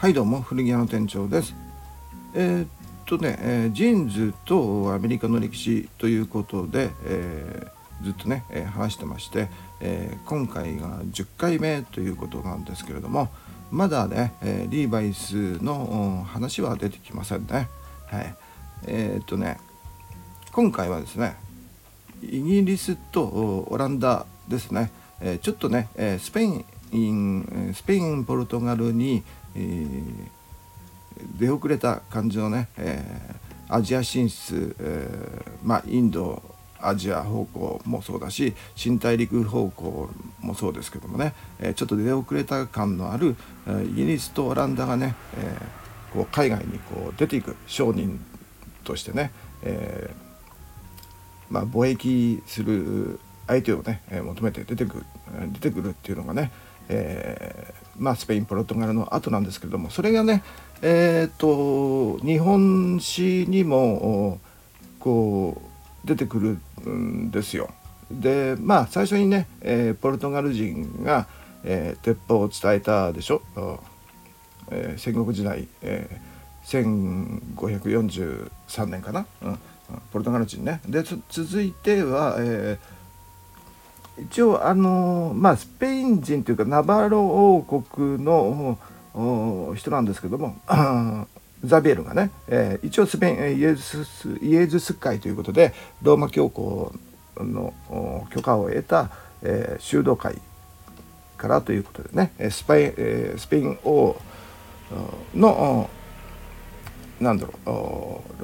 はいどうも、古着屋の店長です。ジーンズとアメリカの歴史ということで、ずっとね話してまして、今回が10回目ということなんですけれども、まだねリーバイスの話は出てきませんね。はい、今回はですねイギリスとオランダですね、ちょっとねスペインポルトガルに出遅れた感じのね、アジア進出、インドアジア方向もそうだし新大陸方向もそうですけどもね、ちょっと出遅れた感のあるイギリスとオランダがね、海外に出ていく商人としてね、貿易する相手をね求めて出てくるっていうのがね、スペインポルトガルの後なんですけれども、それがね日本史にも出てくるんですよ。で最初にね、ポルトガル人が、鉄砲を伝えたでしょ。戦国時代、1543年かな、ポルトガル人ね。で続いては、一応スペイン人というかナバロ王国の人なんですけどもザビエルがね、一応スペインイエズス会ということでローマ教皇の許可を得た、修道会からということでねスペイン王の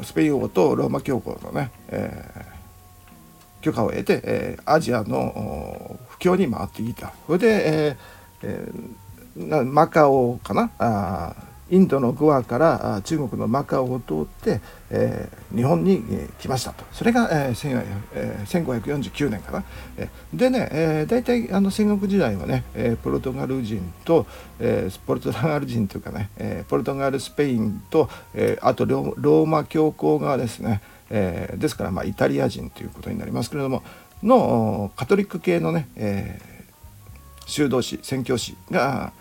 スペイン王とローマ教皇のね、許可を得て、アジアの布教に回ってきた。それで、マカオかな、インドのグアから中国のマカオを通って、日本に来ましたと。それが、1549年かな。でね、大体戦国時代はね、ポルトガル人というかね、ポルトガルスペインと、あとローマ教皇がですね、ですからイタリア人ということになりますけれどものカトリック系のね、修道士宣教師が、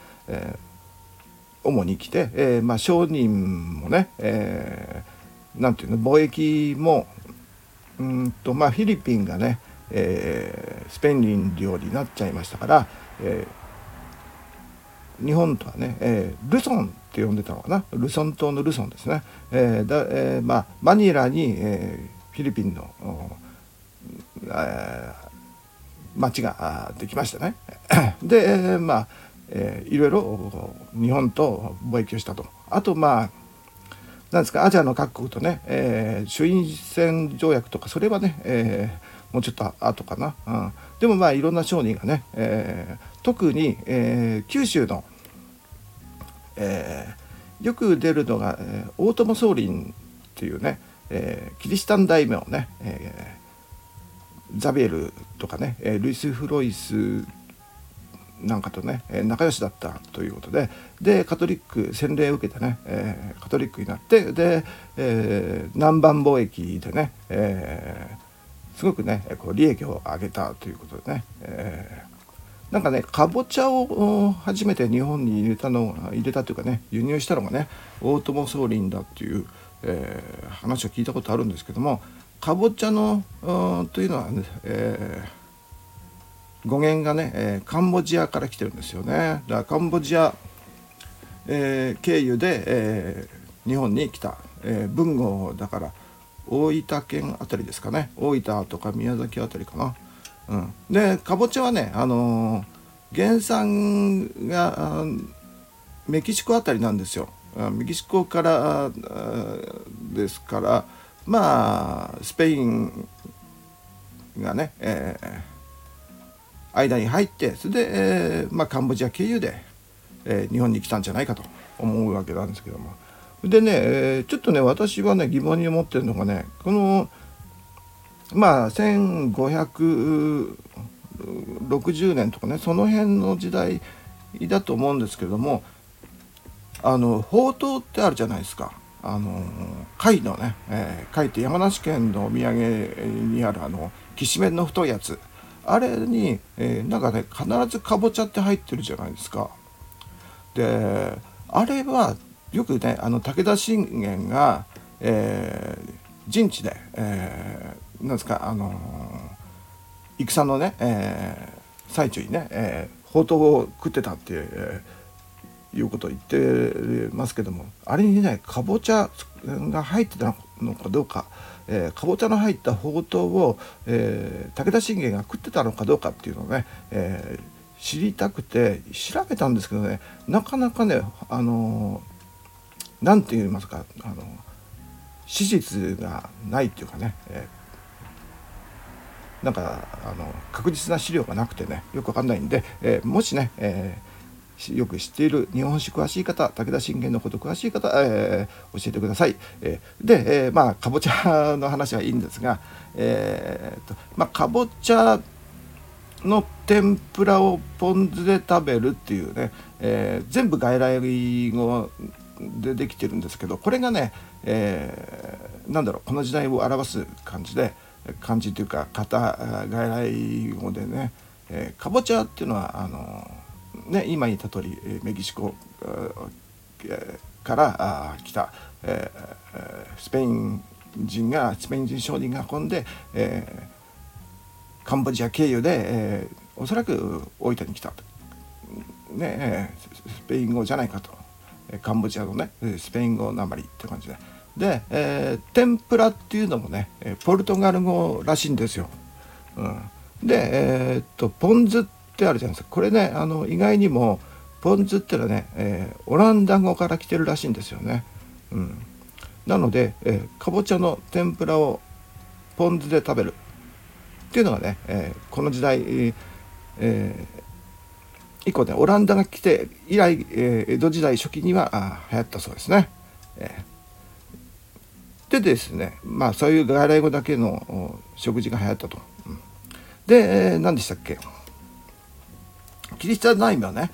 主に来て、商人もね、貿易もフィリピンがね、スペイン領になっちゃいましたから、日本とはね、ルソンって呼んでたのかな、ルソン島のルソンですね、マニラに、フィリピンの町ができましたねで、いろいろ日本と貿易をしたと。あとアジアの各国とね、朱印船条約とか、それはね、もうちょっと後かな、でもいろんな商人がね、特に、九州のよく出るのが、大友宗麟っていうね、キリシタン大名ね、ザビエルとかね、ルイス・フロイスなんかとね仲良しだったということで、カトリック洗礼を受けてね、カトリックになって、で、南蛮貿易でね、すごくね利益を上げたということでね、かぼちゃを初めて日本に入れたというかね、輸入したのがね大友宗麟だっていう、話を聞いたことあるんですけども、かぼちゃのというのは、ね、語源がね、カンボジアから来てるんですよね。だからカンボジア、経由で、日本に来た、豊後だから大分県あたりですかね、大分とか宮崎あたりかな。でかぼちゃはね、原産がメキシコあたりなんですよ。メキシコからですから、スペインがね、間に入って、それで、カンボジア経由で、日本に来たんじゃないかと思うわけなんですけども、でねちょっとね私はね疑問に思ってるのがね、この1560年とかね、その辺の時代だと思うんですけども、ほうとうってあるじゃないですか。貝のね、貝って山梨県のお土産にあるきしめんの太いやつ、あれに、必ずかぼちゃって入ってるじゃないですか。であれはよくね、武田信玄が、陣地で、なんですか、戦のね、最中にね、砲塔を食ってたっていう、いうことを言ってますけども、あれにねかぼちゃが入ってたのかどうか、かぼちゃの入ったほうとうを、武田信玄が食ってたのかどうかっていうのをね、知りたくて調べたんですけどね、なかなかねなんて言いますか、史実がないっていうかね、なんか確実な資料がなくてね、よくわかんないんで、もしね、よく知っている日本史詳しい方、武田信玄のこと詳しい方、教えてください。で、まあかぼちゃの話はいいんですが、まあかぼちゃの天ぷらをポン酢で食べるっていうね、全部外来語でできてるんですけど、これがね、なんだろう、この時代を表す感じで、漢字というか外来語でね、かぼちゃっていうのはね、今言った通りメキシコから来たスペイン人商人が運んで、カンボジア経由で、おそらく大分に来たと、ね、スペイン語じゃないかと、カンボジアのねスペイン語なまりって感じで、天ぷらっていうのもねポルトガル語らしいんですよ。で、ポン酢ってあるじゃないですか。これね、意外にもポン酢ってのはね、オランダ語から来てるらしいんですよね。なので、かぼちゃの天ぷらをポン酢で食べるっていうのがね、この時代、以降ね、オランダが来て以来、江戸時代初期には流行ったそうですね。でですね、まあそういう外来語だけの食事が流行ったと。で、何でしたっけ、キリシタン難民はね、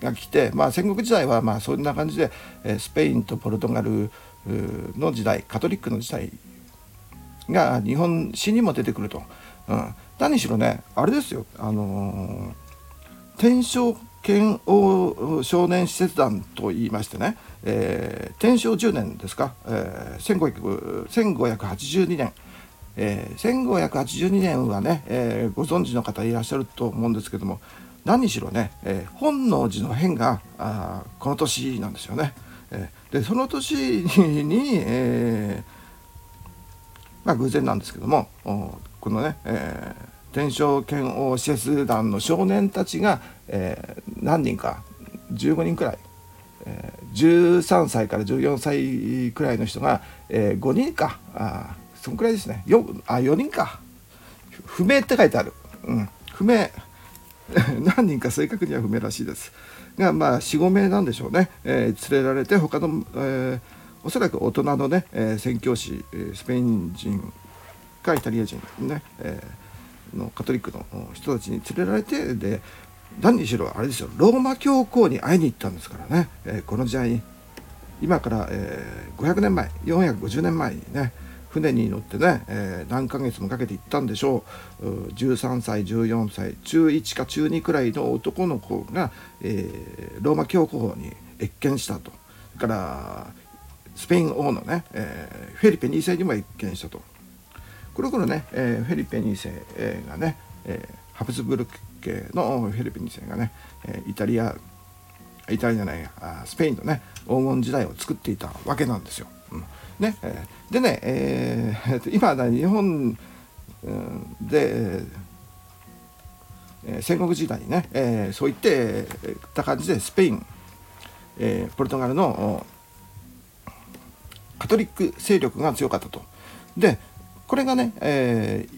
が来て、まあ、戦国時代はまあそんな感じで、スペインとポルトガルの時代、カトリックの時代が日本史にも出てくると。何しろね、あれですよ、天正遣欧少年使節団といいましてね、天正10年ですか、1582年。1582年はね、ご存知の方いらっしゃると思うんですけども、何しろね、本能寺の変がこの年なんですよね。でその年に、まあ、偶然なんですけども、このね、天正遣欧使節団の少年たちが、何人か15人くらい、13歳から14歳くらいの人が、5人かそのくらいですね、4人か、不明って書いてある、不明何人か正確には不明らしいですが、まあ 4,5 名なんでしょうね、連れられて他の、おそらく大人のね、宣教師、スペイン人かイタリア人ね、のカトリックの人たちに連れられて、で何しろあれですよ、ローマ教皇に会いに行ったんですからね、この時代に、今から、500年前450年前にね、船に乗ってね、何ヶ月もかけて行ったんでしょう。13歳14歳中1か中2くらいの男の子が、ローマ教皇に謁見したと。だからスペイン王のね、フェリペ2世にも謁見したと。この頃ね、フェリペ2世がね、ハプスブルク系のフェリペ2世がね、イタリアじゃないや、スペインのね黄金時代を作っていたわけなんですよ。ね、でね、今日本で戦国時代にね、そういった感じでスペイン、ポルトガルのカトリック勢力が強かったと。でこれがね、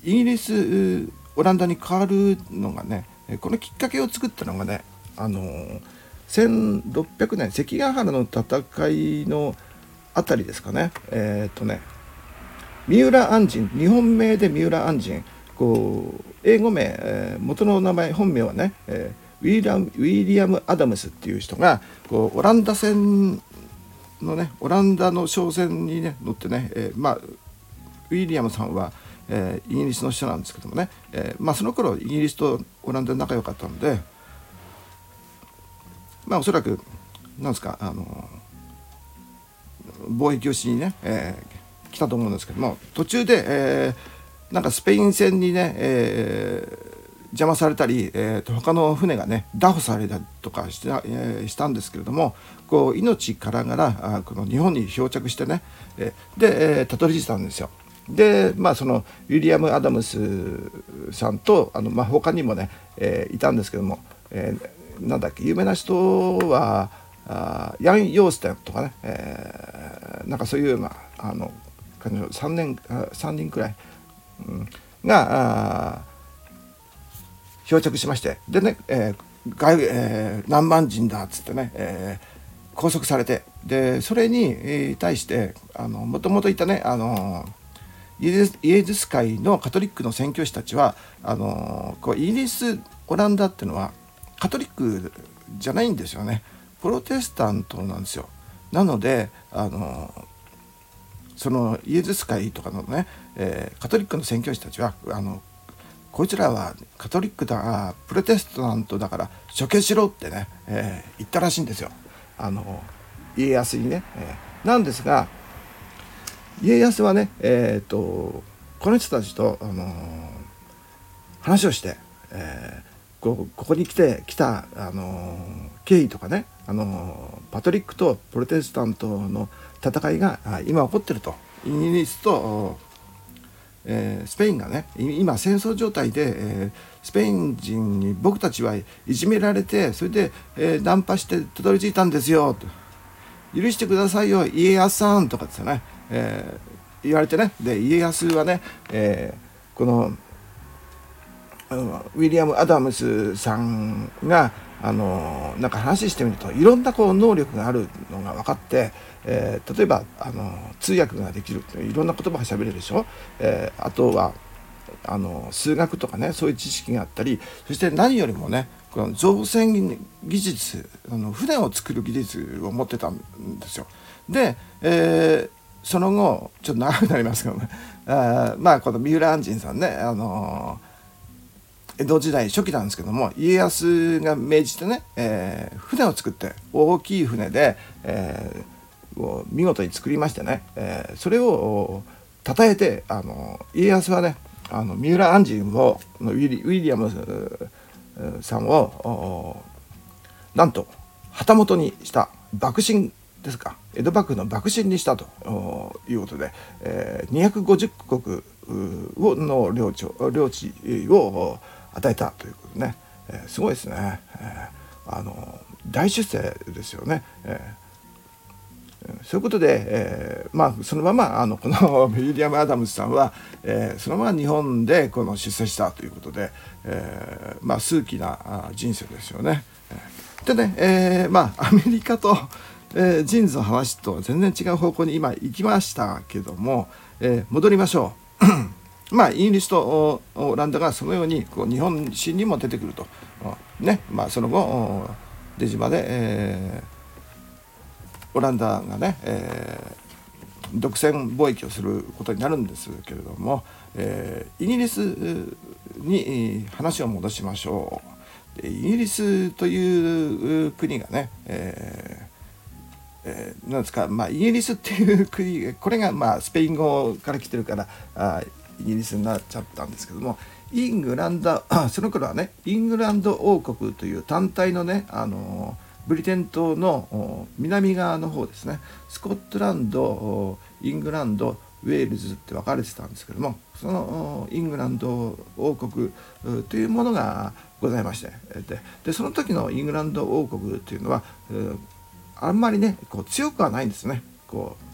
イギリスオランダに変わるのがね、このきっかけを作ったのがね、1600年関ヶ原の戦いのあたりですかね。三浦按針、日本名で三浦按針、こう英語名、元の名前本名はね、ウィリアム・アダムスっていう人がこうオランダの商船に、ね、乗ってね、まあウィリアムさんは、イギリスの人なんですけどもね、まあその頃イギリスとオランダ仲良かったので、まあおそらくなんですか、貿易をしにね、来たと思うんですけども、途中で、なんかスペイン戦にね、邪魔されたり、他の船がね拿捕されたりとかしたんですけれども、こう命からがらこの日本に漂着してね、でたどり着いたんですよ。でまあそのウィリアム・アダムスさんとまあ、他にもね、いたんですけども、なんだっけ有名な人はヤン・ヨーステンとかね、なんかそういうまあ3人くらい、が漂着しまして、でね、何万人だっつってね、拘束されて、でそれに対してもともといたねイエズス会のカトリックの宣教師たちはこうイギリスオランダっていうのはカトリックじゃないんですよね、プロテスタントなんですよ。なのでそのイエズス会とかのね、カトリックの宣教師たちはこいつらはカトリックだ、プロテスタントだから処刑しろってね、言ったらしいんですよ、家康にね、なんですが家康はね、この人たちと、話をして、ここに来た、経緯とかね、パトリックとプロテスタントの戦いが今起こってると、イギリスとスペインがね今戦争状態で、スペイン人に僕たちはいじめられて、それで、ナンパしてたどり着いたんですよと、許してくださいよ家康さんとかですね、言われてね、で家康はね、このウィリアム・アダムスさんがなんか話してみるといろんなこう能力があるのが分かって、例えば通訳ができる、いろんな言葉がしゃべれるでしょ、あとは数学とかねそういう知識があったり、そして何よりもねこの造船技術、船を作る技術を持ってたんですよ。で、その後ちょっと長くなりますけどねまあこの三浦按針さんね、江戸時代初期なんですけども、家康が命じてね、船を作って大きい船で、を見事に作りましてね、それを称えて家康はね三浦按針をウィリアムさんをなんと旗本にした幕臣ですか、江戸幕府の幕臣にしたということで、250国の領地を与えたということね、すごいですね、大出世ですよね、そういうことで、まあそのままこのウィリアム・アダムスさんは、そのまま日本でこの出世したということで、まあ数奇な人生ですよね。でね、まあアメリカとジーンズの話とは全然違う方向に今行きましたけども、戻りましょうまあイギリスとオランダがそのようにこう日本史にも出てくると、ね、まあその後出島で、オランダがね、独占貿易をすることになるんですけれども、イギリスに話を戻しましょう。イギリスという国がね、なんですか、まあ、イギリスっていう国、これがまあスペイン語から来てるからイギリスになっちゃったんですけども、その頃はねイングランド王国という単体のね、ブリテン島の南側の方ですね、スコットランド、イングランド、ウェールズって分かれてたんですけども、そのイングランド王国というものがございまして、でその時のイングランド王国というのはあんまりねこう強くはないんですね。こう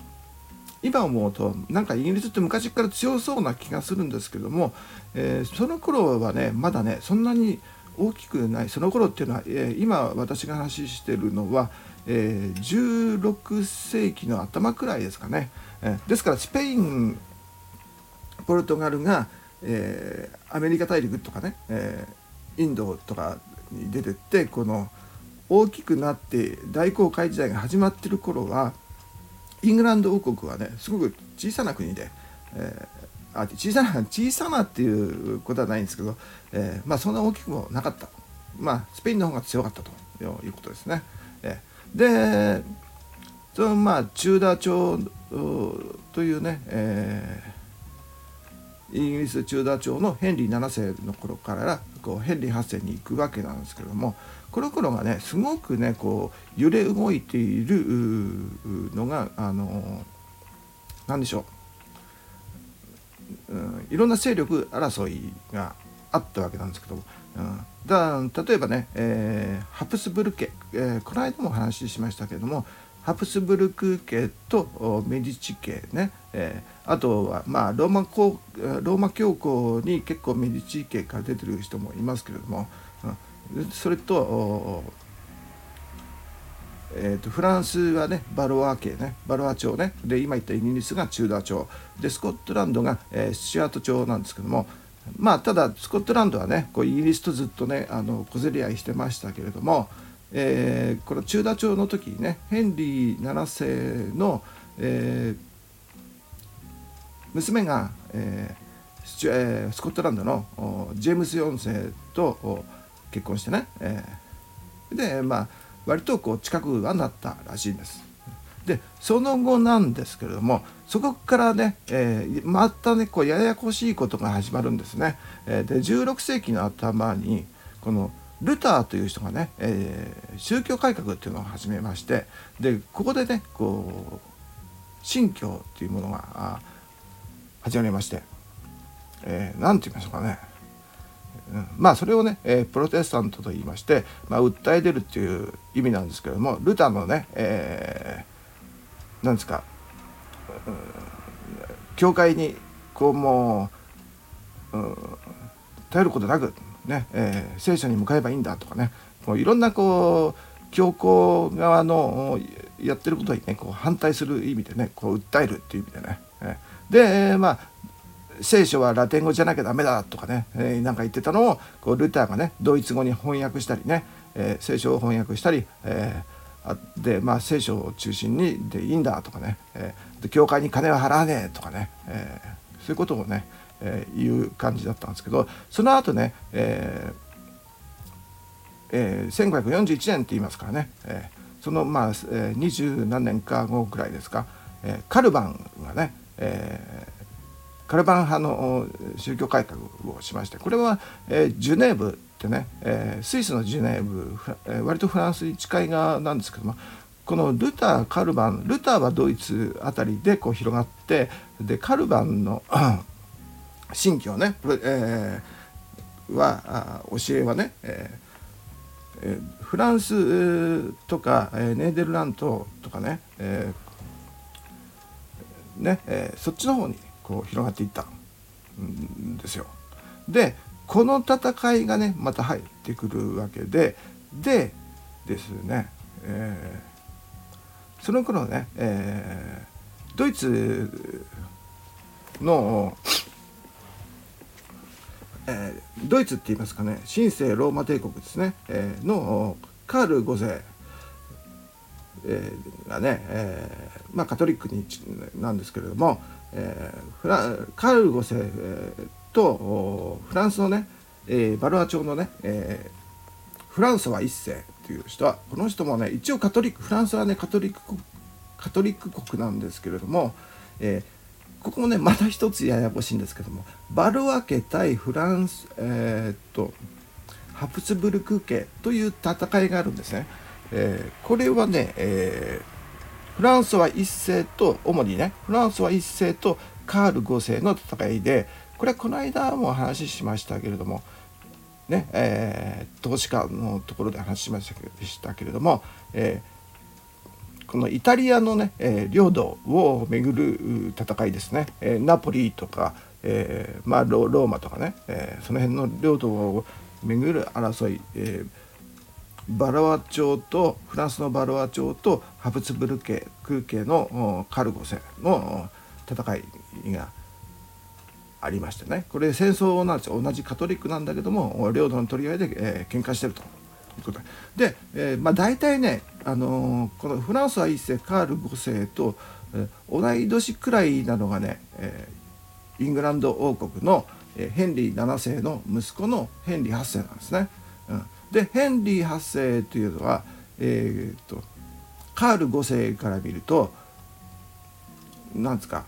今思うとなんかイギリスって昔から強そうな気がするんですけども、その頃はねまだねそんなに大きくない。その頃っていうのは、今私が話してるのは、16世紀の頭くらいですかね、ですからスペイン、ポルトガルが、アメリカ大陸とかね、インドとかに出てって、この大きくなって大航海時代が始まってる頃はイングランド王国はねすごく小さな国で、小さなっていうことはないんですけど、まあそんな大きくもなかった、まあスペインの方が強かったということですね。でそのまあチューダー朝というね、イギリスチューダー朝のヘンリー7世の頃からこうヘンリー8世に行くわけなんですけれども、この頃がねすごくねこう揺れ動いているのが何でしょう、いろんな勢力争いがあったわけなんですけども、例えばね、ハプスブルク家、この間もお話ししましたけれどもハプスブルク家とメディチ家ね、あとはまあローマ教皇に結構メディチ家から出てる人もいますけれども、それと、フランスはねバロワ朝ね、で今言ったイギリスがチューダー朝で、スコットランドが、スチュアート朝なんですけども、まあただスコットランドはねこうイギリスとずっとね小競り合いしてましたけれども、このチューダー朝の時にねヘンリー7世の、娘が、スコットランドのジェームス4世と結婚してね、でまあ割とこう近くはなったらしいんです。でその後なんですけれども、そこからね、またねこうややこしいことが始まるんですね。で16世紀の頭にこのルターという人がね、宗教改革っていうのを始めまして、でここでねこう神教っていうものが始まりまして、なんて言いましょうかね、まあそれをね、プロテスタントと言いまして、まあ、訴え出るっていう意味なんですけれども、ルターのね、なんですか、教会にこうもう、頼ることなくね、聖書に向かえばいいんだとかね、こういろんなこう教皇側のやってることにねこう反対する意味でねこう訴えるっていう意味でね、でまあ聖書はラテン語じゃなきゃダメだとかね、なんか言ってたのをこうルターがねドイツ語に翻訳したりね、聖書を翻訳したり、でまあ聖書を中心にでいいんだとかね、で教会に金は払わねえとかね、そういうことをね、いう感じだったんですけど、その後ね、1541年って言いますからね、そのまあ20何年か後くらいですか、カルバンがね、カルバン派の宗教改革をしまして、これは、ジュネーブってね、スイスのジュネーブ、割とフランスに近い側なんですけども、このルターカルバン、ルターはドイツあたりでこう広がって、でカルバンの神教ね、教えはね、フランスとかネデルラントとかね、そっちの方に広がっていったんですよ。でこの戦いがねまた入ってくるわけで、でですね、その頃ね、ドイツの、ドイツって言いますかね、神聖ローマ帝国ですね、のカール5世がね、まあカトリックになんですけれども、カール5世、とフランスのね、バルア朝のね、フランソワ1世という人は、この人もね一応カトリック、フランスはねカトリック国なんですけれども、ここもねまた一つややこしいんですけども、バルア家対フランス、ハプスブルク家という戦いがあるんですね。これはね、フランソワ1世と主にねフランソワ1世とカール5世の戦いで、これはこの間も話しましたけれどもね、投資家のところで話しましたけれども、このイタリアのね、領土を巡る戦いですね、ナポリとか、ローマとかね、その辺の領土を巡る争い、バロワ朝とフランスのバロワ朝とハプスブルク家のカルゴ戦の戦いがありましてね、これ戦争なんですよ。同じカトリックなんだけども領土の取り合いで、喧嘩してるということで、大体ね、このフランスは1世カール5世と、同い年くらいなのがね、イングランド王国の、ヘンリー7世の息子のヘンリー8世なんですね。でヘンリー8世というのは、カール5世から見るとなんですか、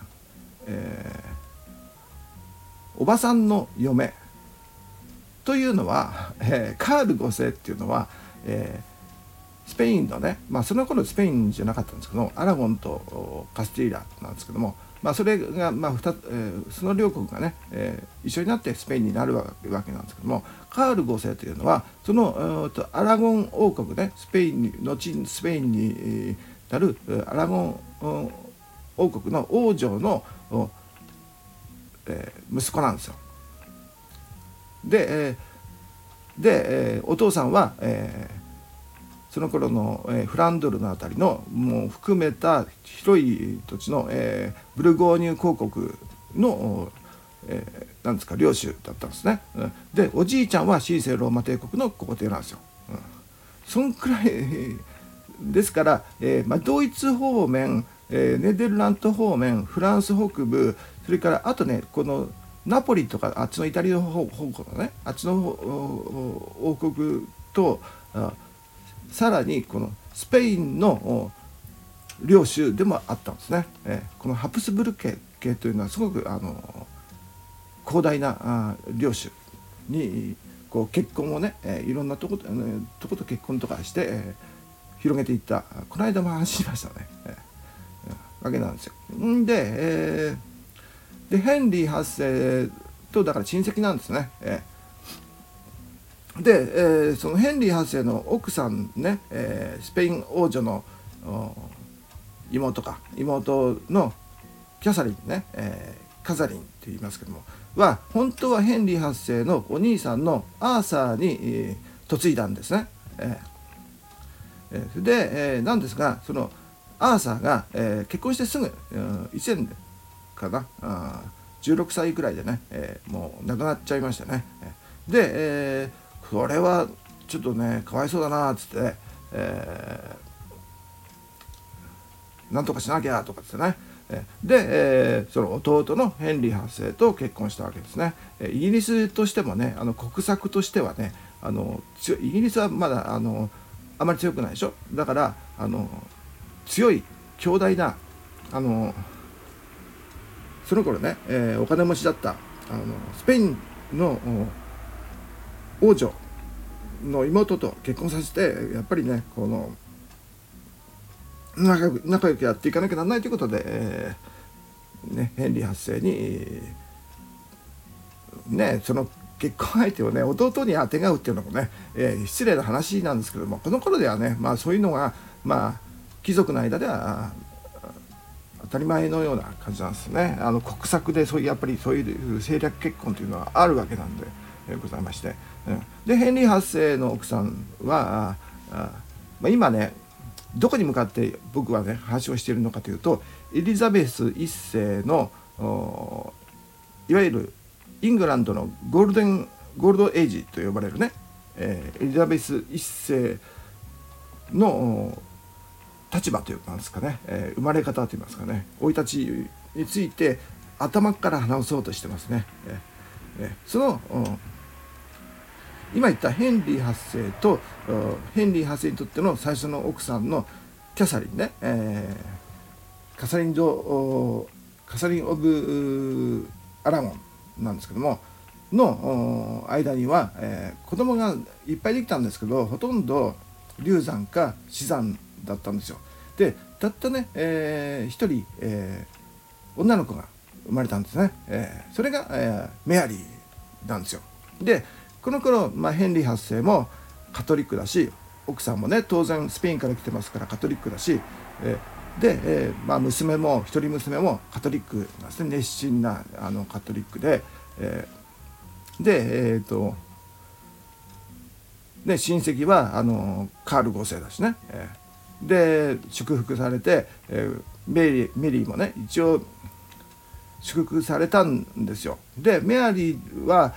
おばさんの嫁というのは、カール5世っていうのは、スペインのね、まあその頃スペインじゃなかったんですけどアラゴンとカスティーラなんですけども、まあ、それが、まあその両国がね、一緒になってスペインになるわけなんですけども、カール5世というのはそのアラゴン王国ね、スペインに後スペインになるアラゴン王国の王女の、息子なんですよ。でお父さんは、その頃のフランドルのあたりのもう含めた広い土地のブルゴーニュ公国のなんですか領主だったんですね。でおじいちゃんは神聖ローマ帝国の皇帝なんですよ。そんくらいですから、まあ、ドイツ方面、ネデルラント方面、フランス北部、それからあとねこのナポリとかあっちのイタリアの方向のねあっちの王国とさらにこのスペインの領主でもあったんですね。このハプスブルク系というのはすごく広大な領主にこう結婚をねいろんなとこと結婚とかして、広げていった、この間も話しましたね、わけなんですよ。でヘンリー8世とだから親戚なんですね。で、そのヘンリー8世の奥さんね、スペイン王女の妹のキャサリンね、カザリンって言いますけどもは本当はヘンリー8世のお兄さんのアーサーに、嫁いだんですね。で、なんですがそのアーサーが、結婚してすぐ、1年かな16歳くらいでね、もう亡くなっちゃいましたね。で、これはちょっとねかわいそうだなっつって、なんとかしなきゃとかですね。で、その弟のヘンリー8世と結婚したわけですね。イギリスとしてもね国策としてはねイギリスはまだあまり強くないでしょ。だから強い強大なその頃ね、お金持ちだったスペインの王女の妹と結婚させて、やっぱりねこの仲良くやっていかなきゃならないということで、ね、ヘンリー8世にねその結婚相手をね弟にあてがうっていうのもね、失礼な話なんですけども、この頃ではねまあそういうのがまあ貴族の間では当たり前のような感じなんですね。国策でそういうやっぱりそういう政略結婚というのはあるわけなんでございまして、でヘンリー8世の奥さんは今ねどこに向かって僕はね話をしているのかというと、エリザベス1世のいわゆるイングランドのゴールドエイジと呼ばれるね、エリザベス1世の立場といいますかね、生まれ方といいますかね、生い立ちについて頭から話そうとしてますね。その今言ったヘンリー8世とヘンリー8世にとっての最初の奥さんのキャサリンね、カサリン・オブ・アラゴンなんですけどもの間には、子供がいっぱいできたんですけど、ほとんど流産か死産だったんですよ。でたったね、一人、女の子が生まれたんですね。それが、メアリーなんですよ。でこの頃、まあ、ヘンリー8世もカトリックだし、奥さんもね当然スペインから来てますからカトリックだし、で、まあ、娘も一人娘もカトリックなんですね。熱心なカトリックで、でで親戚はカール5世だしね、で祝福されて、メリーもね一応祝福されたんですよ。でメアリーは、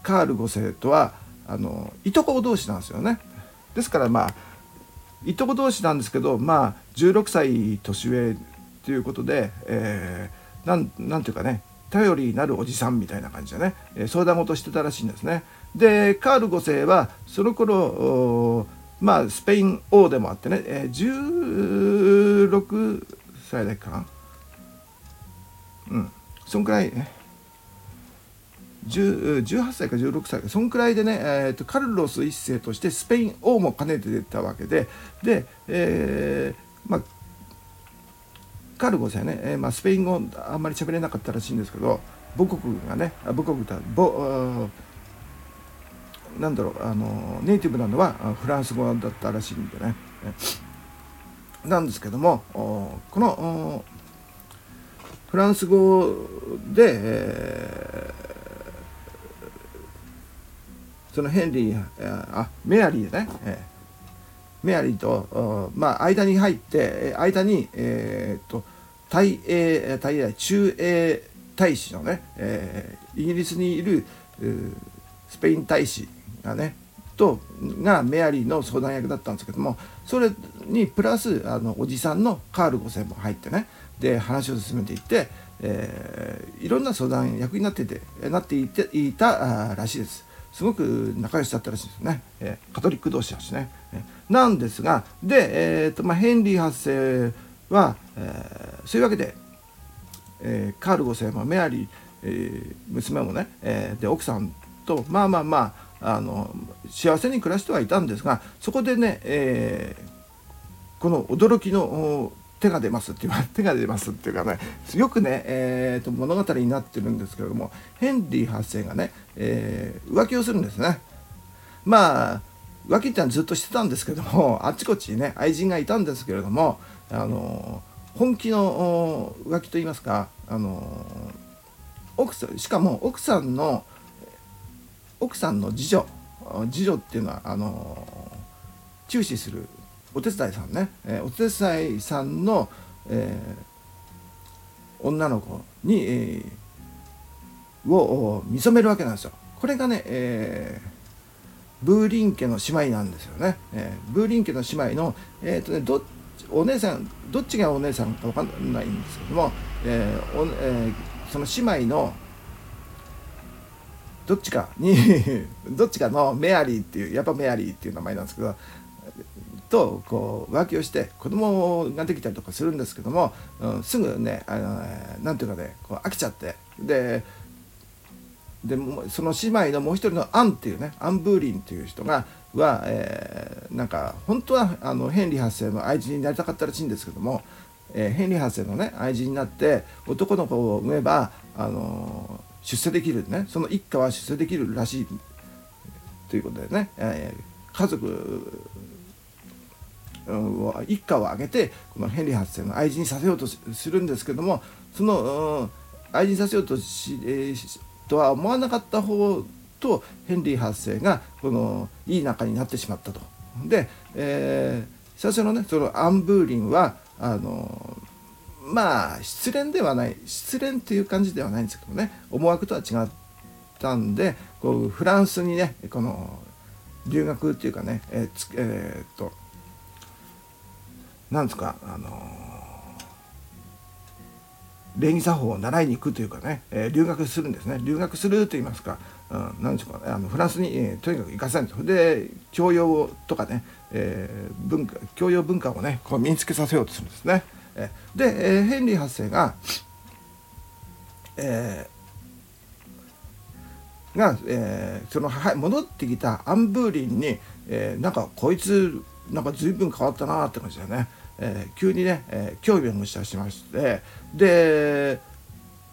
カール5世とはいとこ同士なんですよね。ですからまあいとこ同士なんですけど、まあ16歳年上ということで、なんていうかね頼りになるおじさんみたいな感じでね、相談事してたらしいんですね。でカール5世はその頃まあスペイン王でもあってね、16歳だっけかな、そんくらい、18歳か16歳かそんくらいでね、カルロス一世としてスペイン王も兼ねて出たわけで、で、まあカルゴスやね、まあ、スペイン語あんまり喋れなかったらしいんですけど、母国がね、母国だ、なんだろう、ネイティブなのはフランス語だったらしいんでね、なんですけども、このフランス語で、そのヘンリー、メアリーね、メアリーと、まあ、間に入って、間に、中英大使のね、イギリスにいるスペイン大使がね、がメアリーの相談役だったんですけども、それにプラスおじさんのカール5世も入ってね、で話を進めていって、いろんな相談役になっていたらしいです。すごく仲良しだったらしいですね、カトリック同士だしね、なんですが、で、まあ、ヘンリー8世は、そういうわけで、カール5世もメアリー、娘もね、で奥さんとまあ幸せに暮らしてはいたんですが、そこでね、この驚きの手が出ますっていうかね、よくね、物語になってるんですけれども、ヘンリー8世がね、浮気をするんですね。まあ浮気ってのはずっとしてたんですけども、あっちこっちにね愛人がいたんですけれども、本気の浮気といいますか、奥さんの次女っていうのは注視するお手伝いさんね、お手伝いさんの、女の子に、を見初めるわけなんですよ。これがね、ブーリン家の姉妹なんですよね、ブーリン家の姉妹の、お姉さん、どっちがお姉さんか分かんないんですけども、その姉妹のどっちかのメアリーっていう、やっぱメアリーっていう名前なんですけど、とこう浮気をして子供ができたりとかするんですけども、すぐね、なんていうかね、こう飽きちゃって、でその姉妹のもう一人のアンっていうね、アンブーリンっていう人がは、なんか本当はヘンリー8世の愛人になりたかったらしいんですけども、ヘンリー8世のね愛人になって男の子を産めば出世できるね、その一家は出世できるらしいということでね、家族を一家を挙げてこのヘンリー8世の愛人させようとするんですけども、その愛人させようとは思わなかった方とヘンリー8世がこのいい仲になってしまったと。で、最初のね、そのアン・ブーリンはまあ失恋という感じではないんですけどね、思惑とは違ったんで、こうフランスにね、この留学っていうかね、なんですか、礼儀作法を習いに行くというかね、留学するんですね。留学すると言いますか、なんでしょうか、フランスに、とにかく行かせたんです。で教養とかね、教養文化をねこう身につけさせようとするんですね。で、ヘンリー8世が、その戻ってきたアン・ブーリンに、なんかこいつなんか随分変わったなって感じだよね、急にね、興味を持ち出しまして、で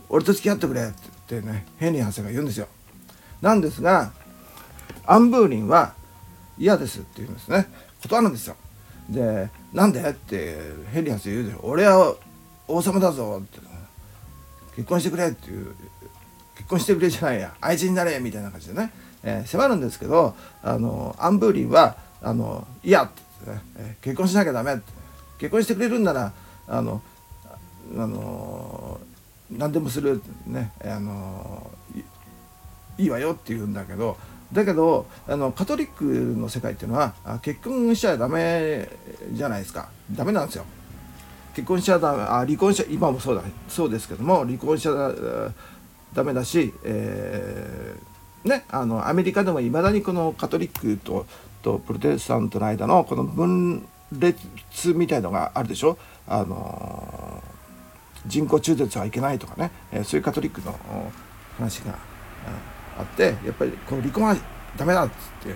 俺と付き合ってくれってねヘンリー8世が言うんですよ。なんですがアン・ブーリンは嫌ですって言うんですね、断るんですよ。で、なんでってヘンリー8世言うでしょ、俺は王様だぞって、結婚してくれっていう、結婚してくれじゃないや、愛人になれみたいな感じでね、迫るんですけど、アンブーリンは「いや」って、ね、結婚しなきゃダメって、結婚してくれるんなら何でもするね、いいわよって言うんだけど、カトリックの世界っていうのは結婚しちゃダメじゃないですか。ダメなんですよ。結婚しちゃダメ、離婚しちゃ、今もそうですけども、離婚しちゃダメだし、アメリカでもいまだにこのカトリックととプロテスタントの間のこの分裂みたいのがあるでしょ。人工中絶はいけないとかね、そういうカトリックの話があって、やっぱりこの離婚はダメだっつって、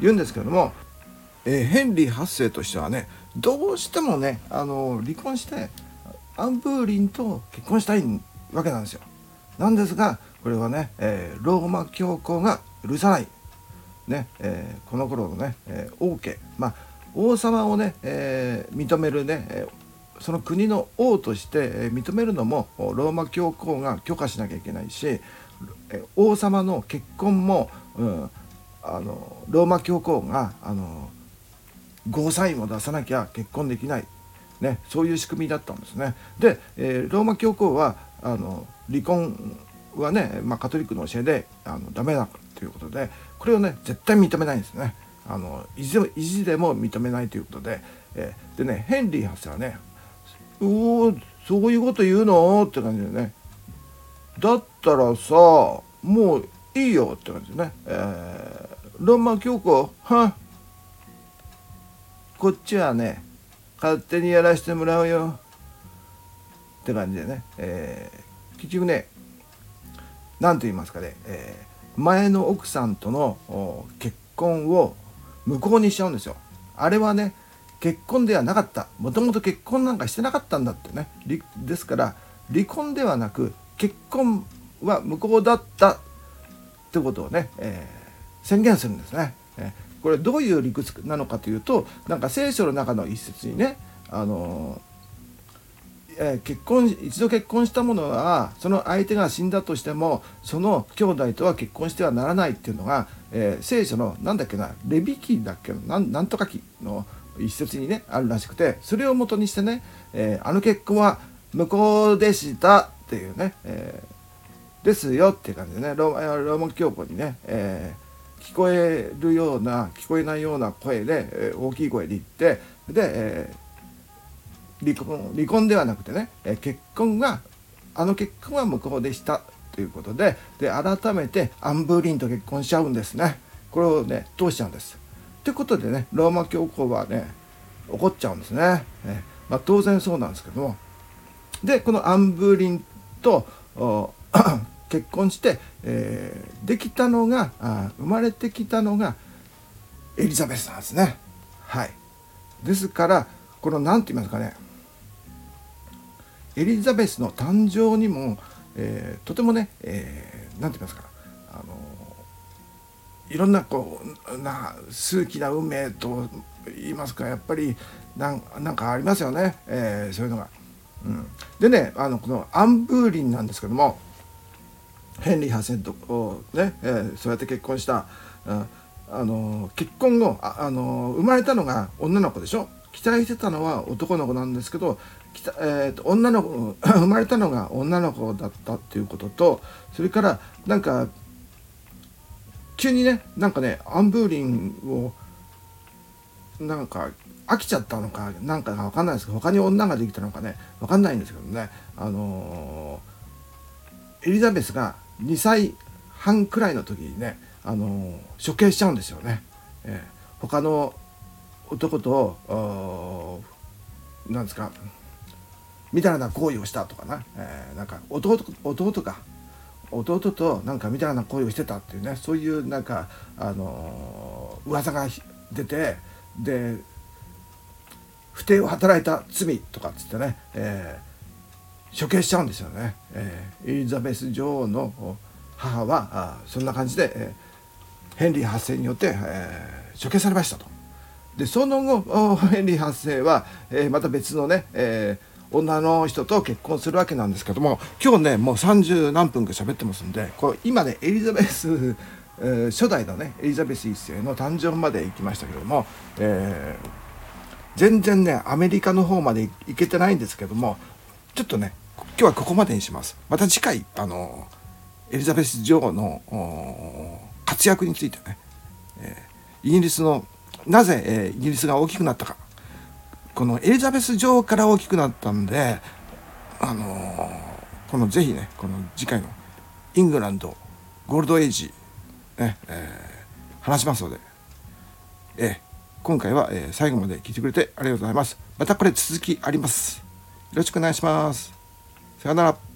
言うんですけれども、ヘンリー8世としてはね、どうしてもね、離婚してアン・ブーリンと結婚したいわけなんですよ。なんですがこれはね、ローマ教皇が許さない、ね、この頃のね、王家、まあ、王様をね、認めるね、その国の王として認めるのもローマ教皇が許可しなきゃいけないし、王様の結婚も、ローマ教皇がゴーサインを出さなきゃ結婚できない、ね、そういう仕組みだったんですね。で、ローマ教皇は離婚はね、まあ、カトリックの教えでダメだということで、これをね絶対認めないんですね。意地でも認めないということで、でね、ヘンリー8世はね、おー、そういうこと言うのって感じでね、だったらさ、もういいよって感じでね、ローマ教皇はこっちはね勝手にやらせてもらうよって感じでね、結局ね、何と言いますかね、前の奥さんとの結婚を無効にしちゃうんですよ。あれはね結婚ではなかった、もともと結婚なんかしてなかったんだってね。ですから離婚ではなく結婚は無効だったってことをね、宣言するんですね。これどういう理屈なのかというと、なんか聖書の中の一節にね、一度結婚した者はその相手が死んだとしてもその兄弟とは結婚してはならないっていうのが、聖書のなんだっけな、レビ記だっけな、なんとか記の一節にねあるらしくて、それを元にしてね、あの結婚は無効でしたっていうね、ですよっていう感じでね、ローマ教皇にね、聞こえるような聞こえないような声で、大きい声で言って、で、離婚ではなくてね、結婚は無効でしたということで、改めてアン・ブーリンと結婚しちゃうんですね。これをね通しちゃうんですってことでね、ローマ教皇はね怒っちゃうんですね。まあ、当然そうなんですけども、でこのアン・ブーリンと結婚して、生まれてきたのがエリザベスなんですね。はい、ですからこの何て言いますかね、エリザベスの誕生にも、とてもね、何て言いますか、いろんなこう数奇な運命と言いますか、やっぱりなんかありますよね、そういうのが。うん、でね、このアン・ブーリンなんですけども、ヘンリー8世とね、そうやって結婚した、結婚後生まれたのが女の子でしょ。期待してたのは男の子なんですけど、生まれたのが女の子だったっていうことと、それからなんか急にね、なんかねアン・ブーリンをなんか飽きちゃったのかなんかが分かんないですけど、他に女ができたのかね分かんないんですけどね、エリザベスが2歳半くらいの時にね、処刑しちゃうんですよね。他の男となんですかみたいな行為をしたとかな、なんか弟となんかみたいな行為をしてたっていうね、そういうなんか噂が出て、で不貞を働いた罪とかっつってね、処刑しちゃうんですよね。エリザベス女王の母はそんな感じで、ヘンリー8世によって、処刑されましたと。でその後ヘンリー8世は、また別のね、女の人と結婚するわけなんですけども、今日ねもう30何分か喋ってますんで、こう今ねエリザベス初代のねエリザベス1世の誕生まで行きましたけども、全然ねアメリカの方まで行けてないんですけども、ちょっとね今日はここまでにします。また次回エリザベス女王の活躍についてね、イギリスのなぜ、イギリスが大きくなったか、このエリザベス女王から大きくなったんで、ぜひねこの次回のイングランドゴールドエイジ、ね話しますので、今回は最後まで聞いてくれてありがとうございます。またこれ続きあります。よろしくお願いします。さよなら。